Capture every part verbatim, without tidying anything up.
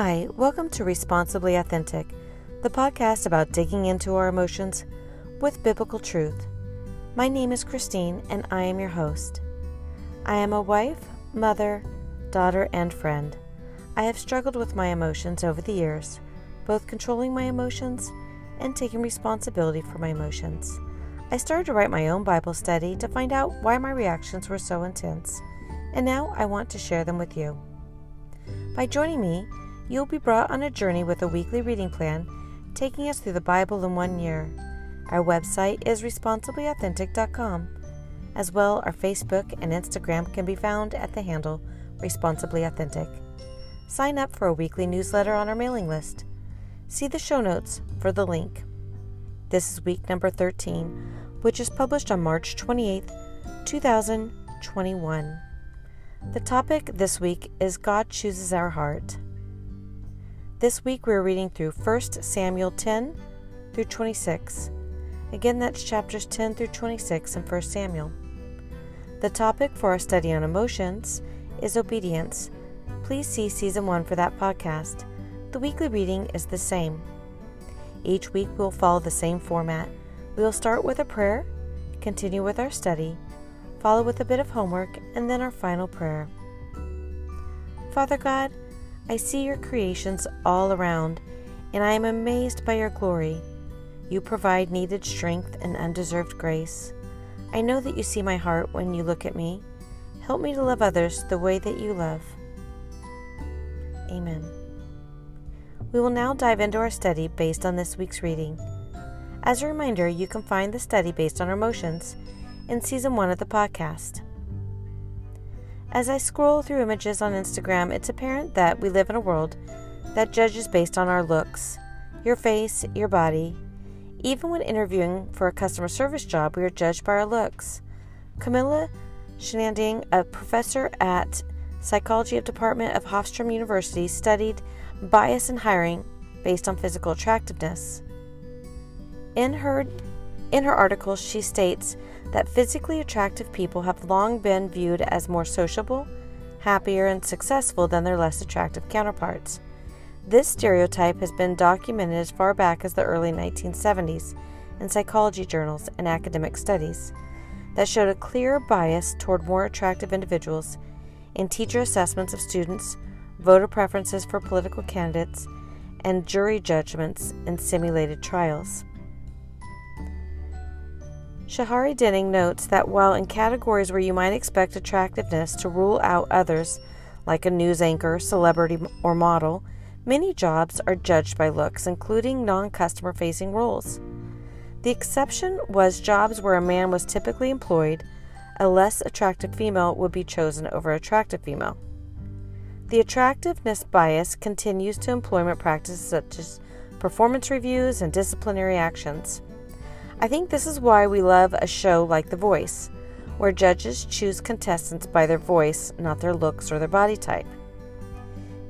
Hi, welcome to Responsibly Authentic, the podcast about digging into our emotions with biblical truth. My name is Christine, and I am your host. I am a wife, mother, daughter, and friend. I have struggled with my emotions over the years, both controlling my emotions and taking responsibility for my emotions. I started to write my own Bible study to find out why my reactions were so intense, and now I want to share them with you. By joining me, you'll be brought on a journey with a weekly reading plan, taking us through the Bible in one year. Our website is responsibly authentic dot com. As well, our Facebook and Instagram can be found at the handle responsiblyauthentic. Sign up for a weekly newsletter on our mailing list. See the show notes for the link. This is week number thirteen, which is published on March twenty-eighth, two thousand twenty-one. The topic this week is God Chooses Our Heart. This week we're reading through First Samuel ten through twenty-six. Again, that's chapters ten through twenty-six in First Samuel. The topic for our study on emotions is obedience. Please see Season one for that podcast. The weekly reading is the same. Each week we'll follow the same format. We'll start with a prayer, continue with our study, follow with a bit of homework, and then our final prayer. Father God, I see your creations all around, and I am amazed by your glory. You provide needed strength and undeserved grace. I know that you see my heart when you look at me. Help me to love others the way that you love. Amen. We will now dive into our study based on this week's reading. As a reminder, you can find the study based on our emotions in Season one of the podcast. As I scroll through images on Instagram, it's apparent that we live in a world that judges based on our looks, your face, your body. Even when interviewing for a customer service job, we are judged by our looks. Comila Shahani-Denning, a professor at Psychology of Department of Hofstra University, studied bias in hiring based on physical attractiveness. In her In her article, she states that physically attractive people have long been viewed as more sociable, happier, and successful than their less attractive counterparts. This stereotype has been documented as far back as the early nineteen seventies in psychology journals and academic studies that showed a clear bias toward more attractive individuals in teacher assessments of students, voter preferences for political candidates, and jury judgments in simulated trials. Shahani-Denning notes that while in categories where you might expect attractiveness to rule out others, like a news anchor, celebrity, or model, many jobs are judged by looks, including non-customer-facing roles. The exception was jobs where a man was typically employed, a less attractive female would be chosen over attractive female. The attractiveness bias continues to employment practices such as performance reviews and disciplinary actions. I think this is why we love a show like The Voice, where judges choose contestants by their voice, not their looks or their body type.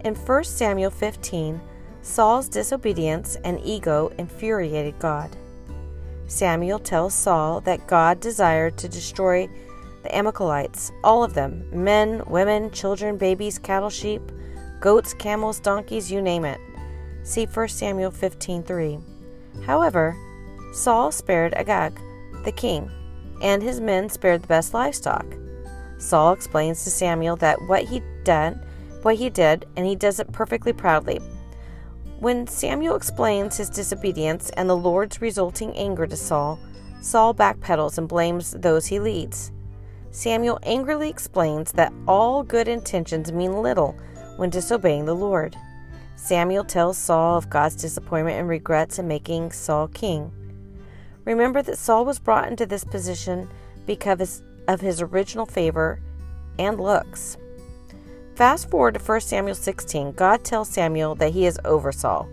In First Samuel fifteen, Saul's disobedience and ego infuriated God. Samuel tells Saul that God desired to destroy the Amalekites, all of them, men, women, children, babies, cattle, sheep, goats, camels, donkeys, you name it. See First Samuel fifteen three. However, Saul spared Agag, the king, and his men spared the best livestock. Saul explains to Samuel that what he did, what he did, and he does it perfectly proudly. When Samuel explains his disobedience and the Lord's resulting anger to Saul, Saul backpedals and blames those he leads. Samuel angrily explains that all good intentions mean little when disobeying the Lord. Samuel tells Saul of God's disappointment and regrets in making Saul king. Remember that Saul was brought into this position because of his original favor and looks. Fast forward to First Samuel sixteen. God tells Samuel that he is over Saul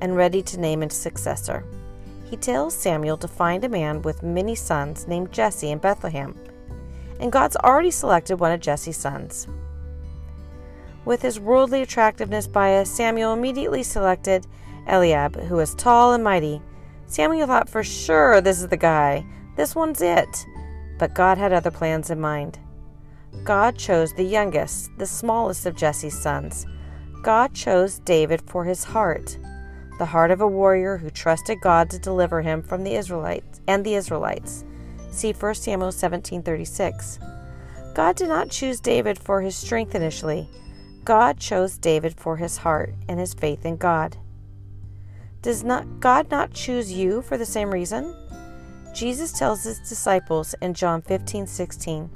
and ready to name a successor. He tells Samuel to find a man with many sons named Jesse in Bethlehem, and God's already selected one of Jesse's sons. With his worldly attractiveness bias, Samuel immediately selected Eliab, who was tall and mighty. Samuel thought for sure this is the guy. This one's it. But God had other plans in mind. God chose the youngest, the smallest of Jesse's sons. God chose David for his heart, the heart of a warrior who trusted God to deliver him from the Israelites and the Israelites. See First Samuel seventeen thirty-six. God did not choose David for his strength initially. God chose David for his heart and his faith in God. Does not God not choose you for the same reason? Jesus tells his disciples in John fifteen sixteen,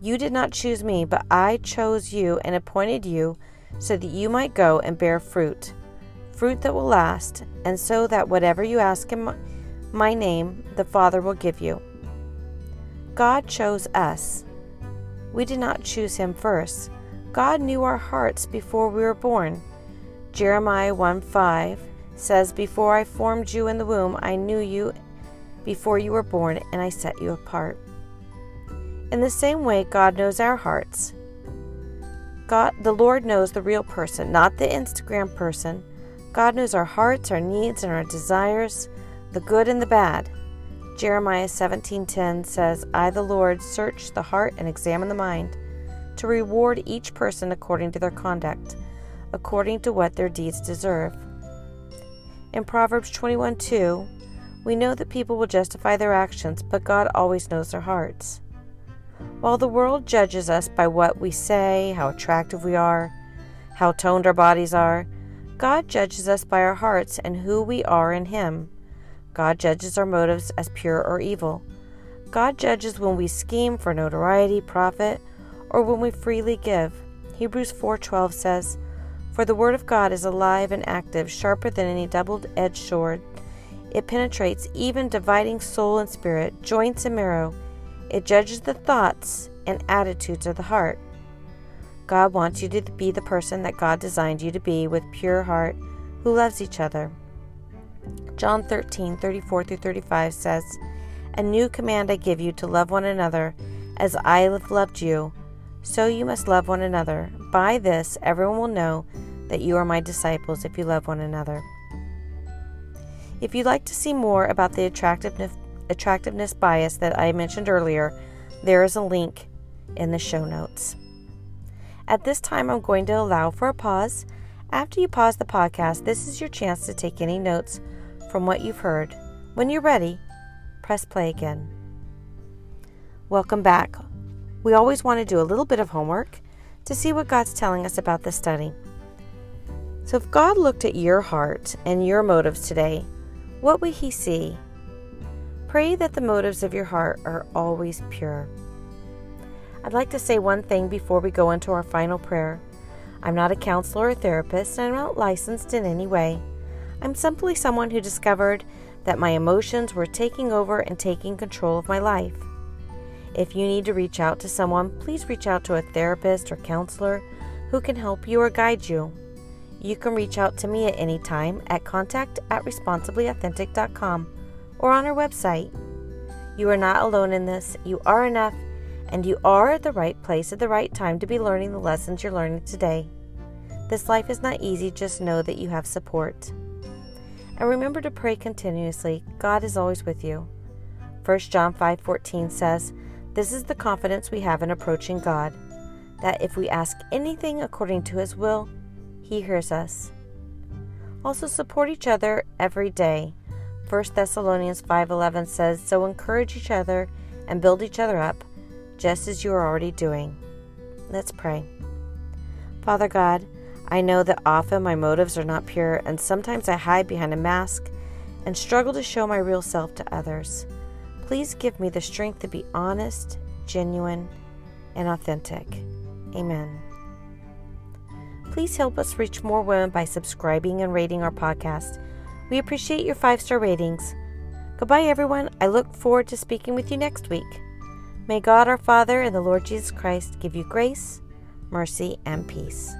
"You did not choose me, but I chose you and appointed you so that you might go and bear fruit, fruit that will last, and so that whatever you ask in my name, the Father will give you." God chose us. We did not choose him first. God knew our hearts before we were born. Jeremiah one five says, "Before I formed you in the womb, I knew you before you were born, and I set you apart." In the same way, God knows our hearts. God, the Lord knows the real person, not the Instagram person. God knows our hearts, our needs, and our desires, the good and the bad. Jeremiah seventeen ten says, "I, the Lord, search the heart and examine the mind, to reward each person according to their conduct, according to what their deeds deserve." In Proverbs twenty-one two, we know that people will justify their actions, but God always knows their hearts. While the world judges us by what we say, how attractive we are, how toned our bodies are, God judges us by our hearts and who we are in him. God judges our motives as pure or evil. God judges when we scheme for notoriety, profit, or when we freely give. Hebrews four twelve says, "For the word of God is alive and active, sharper than any double-edged sword. It penetrates even dividing soul and spirit, joints and marrow. It judges the thoughts and attitudes of the heart." God wants you to be the person that God designed you to be, with pure heart, who loves each other. John thirteen thirty-four through thirty-five says, "A new command I give you, to love one another as I have loved you. So you must love one another. By this, everyone will know that you are my disciples, if you love one another." If you'd like to see more about the attractiveness, attractiveness bias that I mentioned earlier, there is a link in the show notes. At this time, I'm going to allow for a pause. After you pause the podcast, this is your chance to take any notes from what you've heard. When you're ready, press play again. Welcome back. We always want to do a little bit of homework to see what God's telling us about this study. So if God looked at your heart and your motives today, what would he see? Pray that the motives of your heart are always pure. I'd like to say one thing before we go into our final prayer. I'm not a counselor or therapist, and I'm not licensed in any way. I'm simply someone who discovered that my emotions were taking over and taking control of my life. If you need to reach out to someone, please reach out to a therapist or counselor who can help you or guide you. You can reach out to me at any time at contact at responsibly authentic dot com or on our website. You are not alone in this. You are enough, and you are at the right place at the right time to be learning the lessons you're learning today. This life is not easy. Just know that you have support. And remember to pray continuously. God is always with you. First John five fourteen says, "This is the confidence we have in approaching God, that if we ask anything according to his will, he hears us." Also, support each other every day. First Thessalonians five eleven says, "So encourage each other and build each other up, just as you are already doing." Let's pray. Father God, I know that often my motives are not pure, and sometimes I hide behind a mask and struggle to show my real self to others. Please give me the strength to be honest, genuine, and authentic. Amen. Please help us reach more women by subscribing and rating our podcast. We appreciate your five-star ratings. Goodbye, everyone. I look forward to speaking with you next week. May God, our Father, and the Lord Jesus Christ give you grace, mercy, and peace.